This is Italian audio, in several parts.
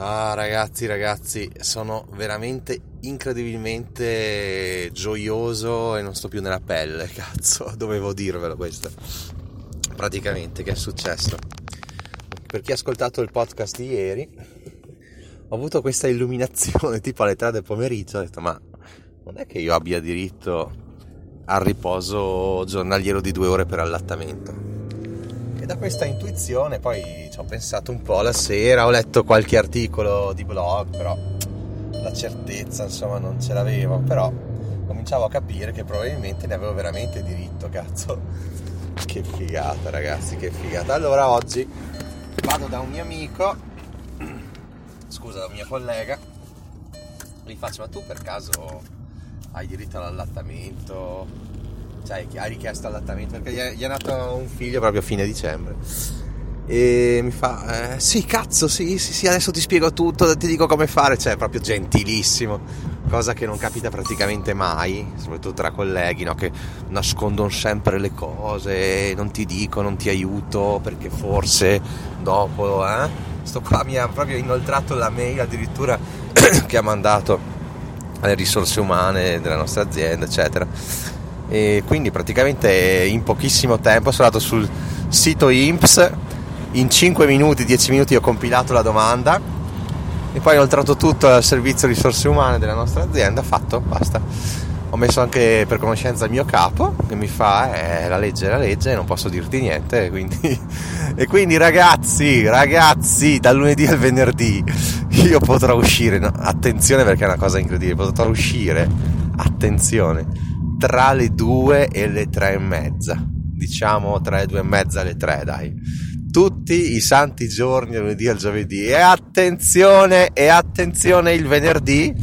Ah, ragazzi, sono veramente incredibilmente gioioso e non sto più nella pelle, cazzo, dovevo dirvelo questo. Praticamente, che è successo? Per chi ha ascoltato il podcast di ieri, ho avuto questa illuminazione tipo alle 3 del pomeriggio, ho detto, ma non è che io abbia diritto al riposo giornaliero di 2 ore per allattamento? Da questa intuizione poi ci ho pensato un po' la sera, ho letto qualche articolo di blog, però la certezza insomma non ce l'avevo, però cominciavo a capire che probabilmente ne avevo veramente diritto, cazzo, che figata ragazzi, che figata. Allora oggi vado da un mio amico, scusa, da un mio collega, gli faccio, ma tu per caso hai diritto all'allattamento? Cioè, ha richiesto allattamento perché gli è nato un figlio proprio a fine dicembre e mi fa sì cazzo sì adesso ti spiego tutto, ti dico come fare, cioè proprio gentilissimo, cosa che non capita praticamente mai, soprattutto tra colleghi, no? Che nascondono sempre le cose, non ti dico, non ti aiuto perché forse dopo sto qua mi ha proprio inoltrato la mail addirittura che ha mandato alle risorse umane della nostra azienda eccetera. E quindi praticamente in pochissimo tempo sono andato sul sito INPS, in 10 minuti ho compilato la domanda e poi ho inoltrato tutto al servizio risorse umane della nostra azienda, fatto, basta. Ho messo anche per conoscenza il mio capo che mi fa la legge, non posso dirti niente, quindi e quindi ragazzi dal lunedì al venerdì io potrò uscire, no, attenzione perché è una cosa incredibile, potrò uscire, attenzione, tra le 2 e le 3 e mezza, diciamo tra le 2 e mezza e le 3, dai, tutti i santi giorni, lunedì al giovedì, e attenzione il venerdì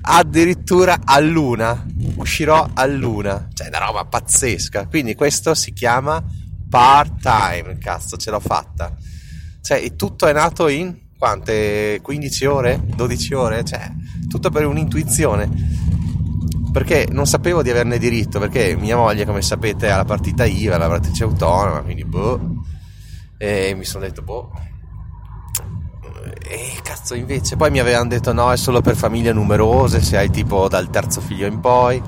addirittura all'una uscirò, all'una, cioè una roba pazzesca. Quindi questo si chiama part time, cazzo, ce l'ho fatta, cioè e tutto è nato in quante 15 ore 12 ore, cioè tutto per un'intuizione, perché non sapevo di averne diritto, perché mia moglie, come sapete, ha la partita IVA, la lavoratrice autonoma, quindi e mi sono detto e cazzo, invece poi mi avevano detto no, è solo per famiglie numerose, se hai tipo dal terzo figlio in poi,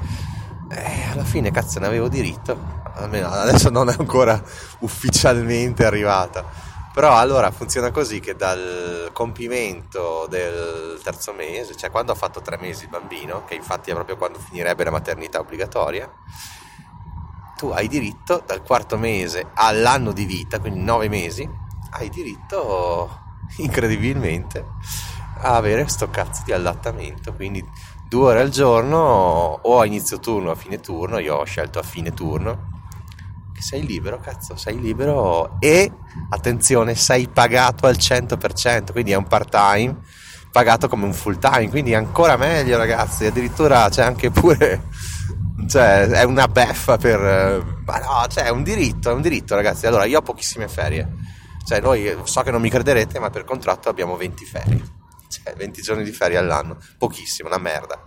alla fine cazzo ne avevo diritto, almeno adesso non è ancora ufficialmente arrivata, però allora funziona così che dal compimento del terzo mese, cioè quando ho fatto 3 mesi il bambino, che infatti è proprio quando finirebbe la maternità obbligatoria, tu hai diritto dal 4° mese all'anno di vita, quindi 9 mesi, hai diritto incredibilmente a avere sto cazzo di allattamento, quindi 2 ore al giorno o a inizio turno o a fine turno, io ho scelto a fine turno, che sei libero, cazzo, sei libero e, attenzione, sei pagato al 100%, quindi è un part-time pagato come un full-time, quindi ancora meglio, ragazzi, addirittura c'è anche pure, cioè, è una beffa per, ma no, cioè, è un diritto, ragazzi. Allora, io ho pochissime ferie, cioè, noi, so che non mi crederete, ma per contratto abbiamo 20 ferie, cioè, 20 giorni di ferie all'anno, pochissimo, una merda.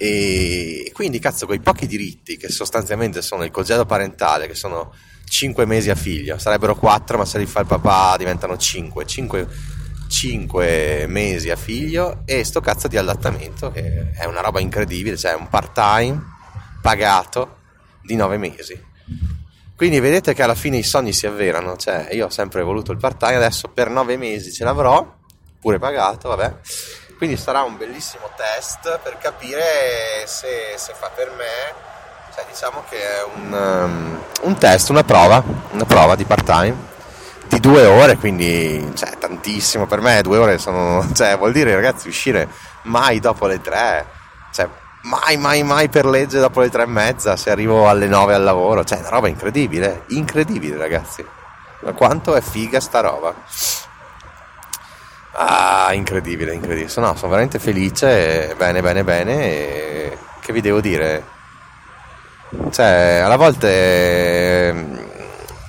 E quindi cazzo, quei pochi diritti che sostanzialmente sono il congedo parentale, che sono 5 mesi a figlio, sarebbero 4 ma se li fa il papà diventano 5 mesi a figlio, e sto cazzo di allattamento che è una roba incredibile, cioè un part time pagato di 9 mesi, quindi vedete che alla fine i sogni si avverano, cioè io ho sempre voluto il part time, adesso per 9 mesi ce l'avrò pure pagato, vabbè. Quindi sarà un bellissimo test per capire se fa per me, cioè diciamo che è un test, una prova di part time di 2 ore, quindi cioè tantissimo per me, 2 ore sono, cioè vuol dire ragazzi uscire mai dopo le 3, cioè mai per legge dopo le 3:30 se arrivo alle 9 al lavoro, cioè è una roba incredibile ragazzi, ma quanto è figa sta roba. Ah, incredibile, no, sono veramente felice, bene, e che vi devo dire, cioè alla volte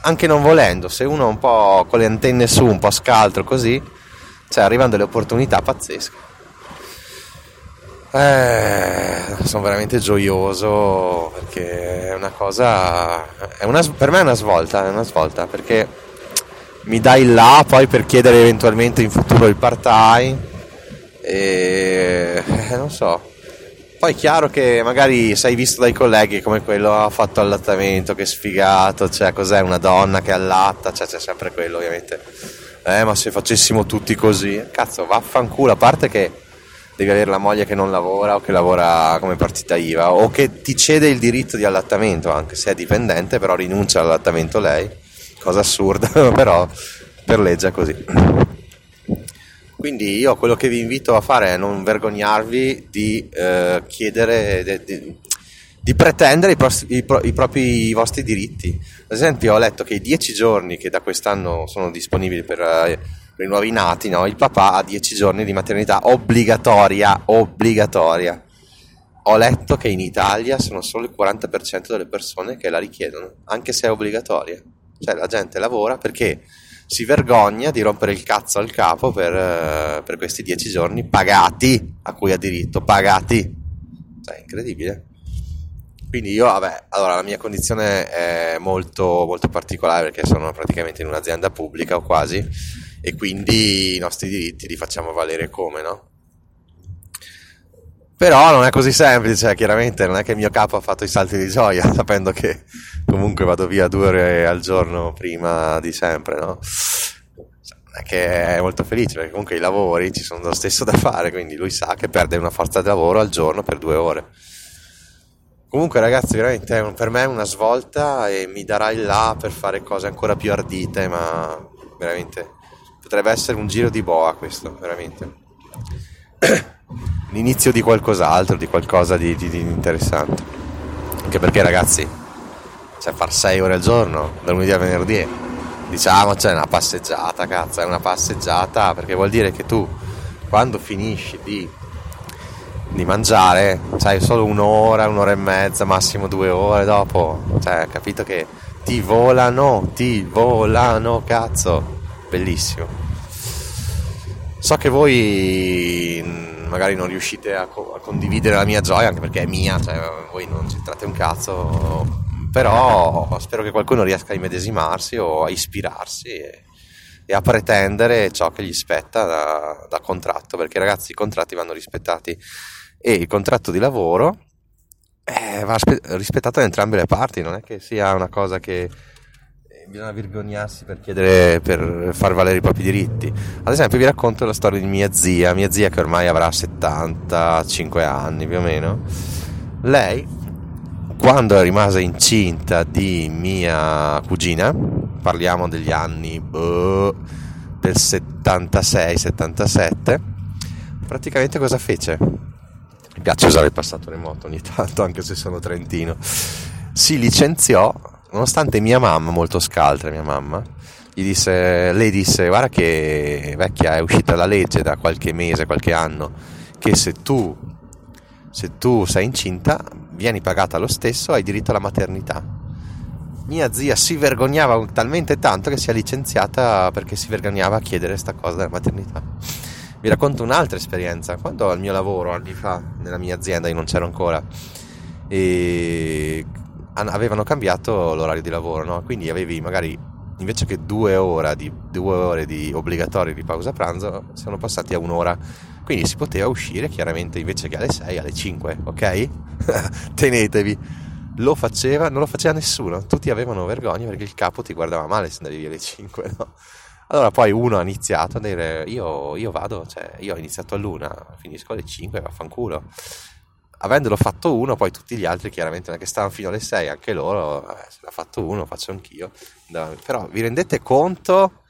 anche non volendo, se uno un po' con le antenne su, un po' scaltro così, cioè arrivano delle opportunità pazzesche, sono veramente gioioso perché è una cosa, per me è una svolta, perché mi dai là poi per chiedere eventualmente in futuro il part-time, e non so. Poi è chiaro che magari sei visto dai colleghi come quello ha fatto allattamento, che sfigato, cioè cos'è una donna che allatta, cioè c'è sempre quello ovviamente. Ma se facessimo tutti così, cazzo, vaffanculo, a parte che devi avere la moglie che non lavora o che lavora come partita IVA o che ti cede il diritto di allattamento, anche se è dipendente, però rinuncia all'allattamento lei, cosa assurda, però per legge è così. Quindi io quello che vi invito a fare è non vergognarvi di chiedere, di pretendere i vostri diritti. Ad esempio ho letto che i 10 giorni che da quest'anno sono disponibili per i nuovi nati, no? Il papà ha 10 giorni di maternità obbligatoria. Ho letto che in Italia sono solo il 40% delle persone che la richiedono, anche se è obbligatoria. Cioè la gente lavora perché si vergogna di rompere il cazzo al capo per questi 10 giorni pagati, a cui ha diritto, pagati. Cioè, incredibile. Quindi io, allora la mia condizione è molto, molto particolare perché sono praticamente in un'azienda pubblica o quasi, e quindi i nostri diritti li facciamo valere come, no? Però non è così semplice, cioè, chiaramente non è che il mio capo ha fatto i salti di gioia sapendo che comunque vado via 2 ore al giorno prima di sempre, no? Non è che è molto felice perché comunque i lavori ci sono lo stesso da fare, quindi lui sa che perde una forza di lavoro al giorno per 2 ore. Comunque ragazzi, veramente per me è una svolta e mi darà il là per fare cose ancora più ardite, ma veramente potrebbe essere un giro di boa questo, veramente. L'inizio di qualcos'altro, di qualcosa di interessante. Anche perché ragazzi, cioè far 6 ore al giorno, da lunedì a venerdì, diciamo, cioè una passeggiata, cazzo, è una passeggiata, perché vuol dire che tu, quando finisci di mangiare, c'hai solo 1 ora, 1 ora e mezza, massimo 2 ore dopo, cioè capito che ti volano, cazzo, bellissimo. So che voi magari non riuscite a condividere la mia gioia, anche perché è mia, cioè voi non c'entrate un cazzo, però spero che qualcuno riesca a immedesimarsi o a ispirarsi e a pretendere ciò che gli spetta da contratto, perché ragazzi i contratti vanno rispettati e il contratto di lavoro va rispettato da entrambe le parti, non è che sia una cosa che bisogna vergognarsi per chiedere, per far valere i propri diritti. Ad esempio vi racconto la storia di mia zia che ormai avrà 75 anni più o meno. Lei, quando è rimasta incinta di mia cugina, parliamo degli anni del 76-77, praticamente cosa fece? Mi piace usare il passato remoto ogni tanto, anche se sono trentino. Si licenziò. Nonostante mia mamma, molto scaltra mia mamma, lei disse guarda che vecchia, è uscita la legge da qualche mese, qualche anno, che se tu sei incinta vieni pagata lo stesso, hai diritto alla maternità. Mia zia si vergognava talmente tanto che si è licenziata perché si vergognava a chiedere sta cosa della maternità. Vi racconto un'altra esperienza. Quando al mio lavoro anni fa, nella mia azienda, io non c'ero ancora, e avevano cambiato l'orario di lavoro, no? Quindi avevi magari, invece che 2 ore di obbligatorio di pausa pranzo, sono passati a 1 ora, quindi si poteva uscire chiaramente invece che alle 6 alle 5, ok? Tenetevi. Non lo faceva nessuno, tutti avevano vergogna perché il capo ti guardava male se andavi via alle 5, no? Allora poi uno ha iniziato a dire io vado, cioè io ho iniziato all'1, finisco alle 5, vaffanculo. Avendolo fatto uno, poi tutti gli altri chiaramente che stavano fino alle 6, anche loro, se l'ha fatto uno, faccio anch'io. Però vi rendete conto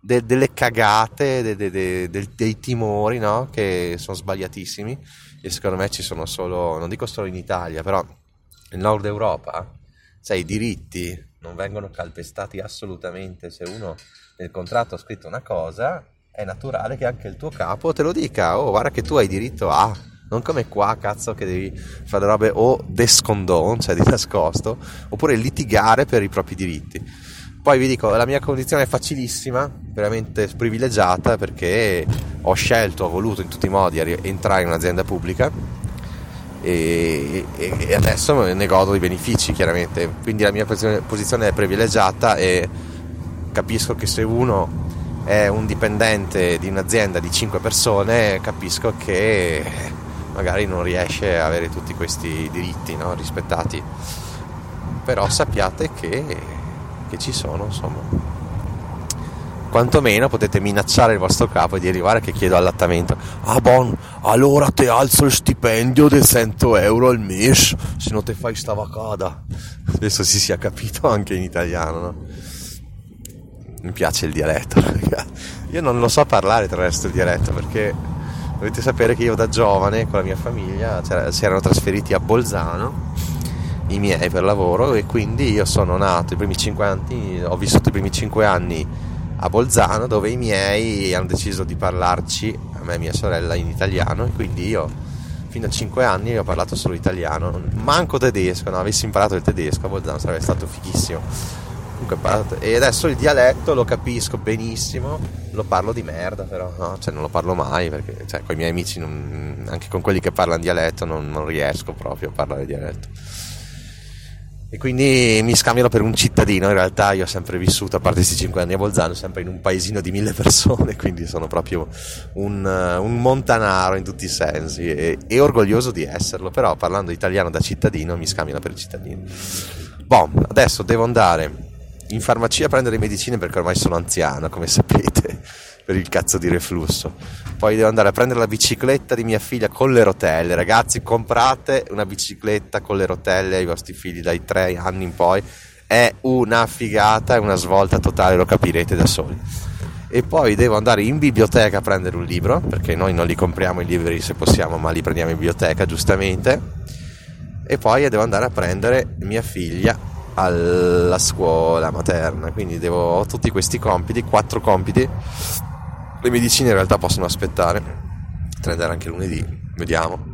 delle cagate, dei timori, no? Che sono sbagliatissimi, e secondo me ci sono solo, non dico solo in Italia, però nel nord Europa, cioè i diritti non vengono calpestati assolutamente. Se uno nel contratto ha scritto una cosa, è naturale che anche il tuo capo te lo dica, oh guarda che tu hai diritto a... Non come qua, cazzo, che devi fare robe o d'escondon, cioè di nascosto, oppure litigare per i propri diritti. Poi vi dico, la mia condizione è facilissima, veramente privilegiata, perché ho voluto in tutti i modi entrare in un'azienda pubblica e adesso ne godo i benefici, chiaramente. Quindi la mia posizione è privilegiata e Capisco che se uno è un dipendente di un'azienda di 5 persone, capisco che magari non riesce a avere tutti questi diritti, no, rispettati, però sappiate che ci sono, insomma. Quantomeno potete minacciare il vostro capo e dirgli: guarda che chiedo allattamento. Ah bon, allora te alzo il stipendio di 100 euro al mese, se no te fai sta vacada. Adesso si sia capito anche in italiano, no? Mi piace il dialetto, ragazzi. Io non lo so parlare, tra l'altro, il dialetto, perché dovete sapere che io da giovane con la mia famiglia si erano trasferiti a Bolzano i miei per lavoro, e quindi io sono nato, ho vissuto i primi 5 anni a Bolzano, dove i miei hanno deciso di parlarci, a me e mia sorella, in italiano, e quindi io fino a 5 anni ho parlato solo italiano, manco tedesco, no, avessi imparato il tedesco a Bolzano sarebbe stato fighissimo. Comunque, e adesso il dialetto lo capisco benissimo, lo parlo di merda però, no? Cioè non lo parlo mai, perché cioè, con i miei amici, anche con quelli che parlano dialetto, non riesco proprio a parlare dialetto. E quindi mi scambiano per un cittadino. In realtà io ho sempre vissuto, a parte questi 5 anni a Bolzano, sempre in un paesino di 1000 persone, quindi sono proprio un montanaro in tutti i sensi, e orgoglioso di esserlo, però parlando italiano da cittadino mi scambiano per il cittadino. Bom, adesso devo andare in farmacia a prendere le medicine, perché ormai sono anziano, come sapete, per il cazzo di reflusso. Poi devo andare a prendere la bicicletta di mia figlia con le rotelle. Ragazzi, comprate una bicicletta con le rotelle ai vostri figli dai 3 anni in poi, è una figata, è una svolta totale, lo capirete da soli. E poi devo andare in biblioteca a prendere un libro, perché noi non li compriamo i libri se possiamo, ma li prendiamo in biblioteca, giustamente. E poi devo andare a prendere mia figlia alla scuola materna, quindi ho tutti questi compiti, 4 compiti. Le medicine in realtà possono aspettare, potrei andare anche lunedì, vediamo.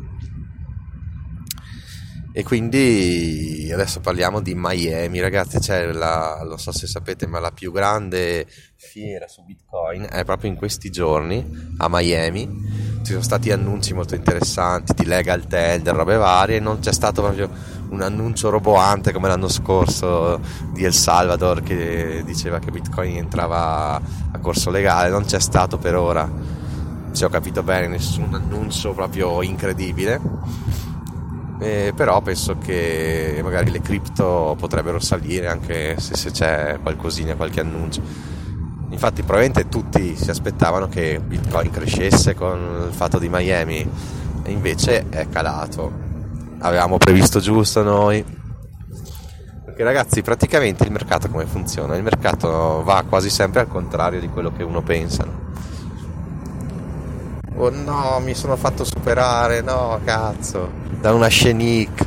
E quindi adesso parliamo di Miami, ragazzi. C'è non so se sapete, ma la più grande fiera su Bitcoin è proprio in questi giorni a Miami. Ci sono stati annunci molto interessanti di legal tender, robe varie. Non c'è stato proprio un annuncio roboante come l'anno scorso di El Salvador, che diceva che Bitcoin entrava a corso legale. Non c'è stato, per ora, se ho capito bene, nessun annuncio proprio incredibile, però penso che magari le cripto potrebbero salire, anche se c'è qualcosina, qualche annuncio. Infatti probabilmente tutti si aspettavano che Bitcoin crescesse con il fatto di Miami, e invece è calato. Avevamo previsto giusto noi, perché, ragazzi, praticamente il mercato come funziona? Il mercato va quasi sempre al contrario di quello che uno pensa. Oh no, mi sono fatto superare, no cazzo, da una scenic.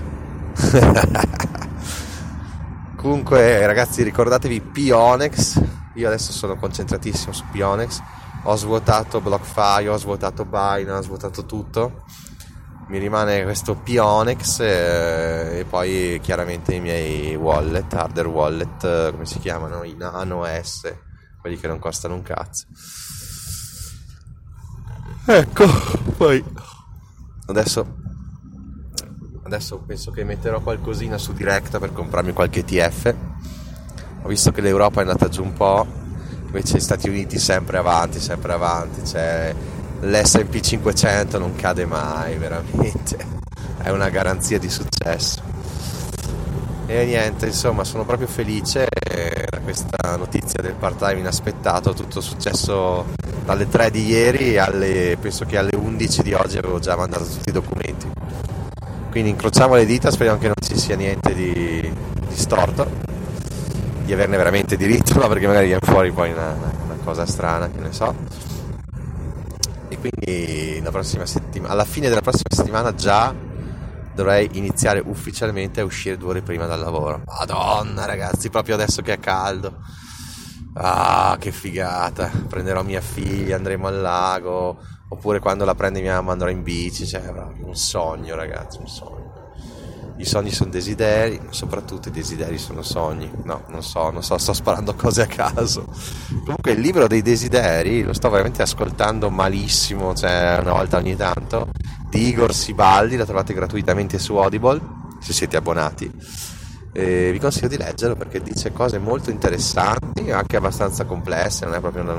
Comunque, ragazzi, ricordatevi Pionex. Io adesso sono concentratissimo su Pionex, ho svuotato BlockFi, ho svuotato Binance, ho svuotato tutto. Mi rimane questo Pionex, e poi chiaramente i miei wallet, hardware wallet, come si chiamano, i Nano S, quelli che non costano un cazzo. Ecco, poi adesso penso che metterò qualcosina su directa per comprarmi qualche ETF. Ho visto che l'Europa è andata giù un po', invece gli Stati Uniti sempre avanti, cioè l'S&P 500 non cade mai, veramente è una garanzia di successo. E niente, insomma, sono proprio felice da questa notizia del part time inaspettato. Tutto successo dalle 3 di ieri penso che alle 11 di oggi avevo già mandato tutti i documenti, quindi incrociamo le dita, speriamo che non ci sia niente di storto, di averne veramente diritto, no? Perché magari viene fuori poi una cosa strana, che ne so. E quindi alla fine della prossima settimana già dovrei iniziare ufficialmente a uscire 2 ore prima dal lavoro. Madonna, ragazzi, proprio adesso che è caldo, che figata. Prenderò mia figlia, andremo al lago, oppure quando la prende mi andrò in bici. Cioè, un sogno, ragazzi, un sogno. I sogni sono desideri, soprattutto i desideri sono sogni. No, non so, sto sparando cose a caso. Comunque, il libro dei desideri lo sto veramente ascoltando malissimo, cioè una volta ogni tanto, di Igor Sibaldi. La trovate gratuitamente su Audible se siete abbonati, Vi consiglio di leggerlo perché dice cose molto interessanti, anche abbastanza complesse, non è proprio una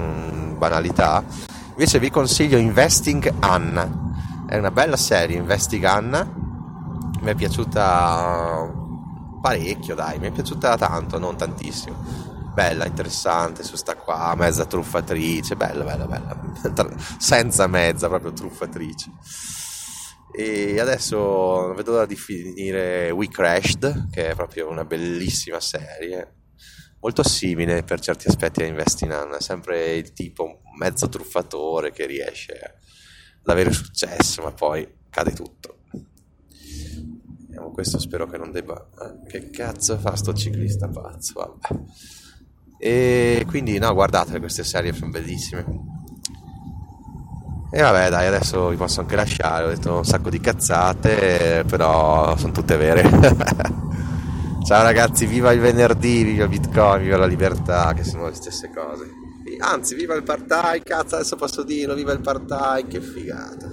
banalità. Invece vi consiglio Investing Anna, è una bella serie. Investing Anna mi è piaciuta parecchio, dai, mi è piaciuta tanto, non tantissimo. Bella, interessante, su sta qua, mezza truffatrice, bella, senza mezza, proprio truffatrice. E adesso non vedo l'ora di finire We Crashed, che è proprio una bellissima serie, molto simile per certi aspetti a Investing Anna, è sempre il tipo mezzo truffatore che riesce ad avere successo, ma poi cade tutto. Vediamo questo, spero che non debba... Che cazzo fa sto ciclista pazzo, vabbè. E quindi no, guardate, queste serie sono bellissime. E vabbè, dai, adesso vi posso anche lasciare, ho detto un sacco di cazzate, però sono tutte vere. Ciao ragazzi, viva il venerdì, viva Bitcoin, viva la libertà, che sono le stesse cose. Anzi, viva il part-time, cazzo, adesso posso dirlo, viva il part-time, che figata.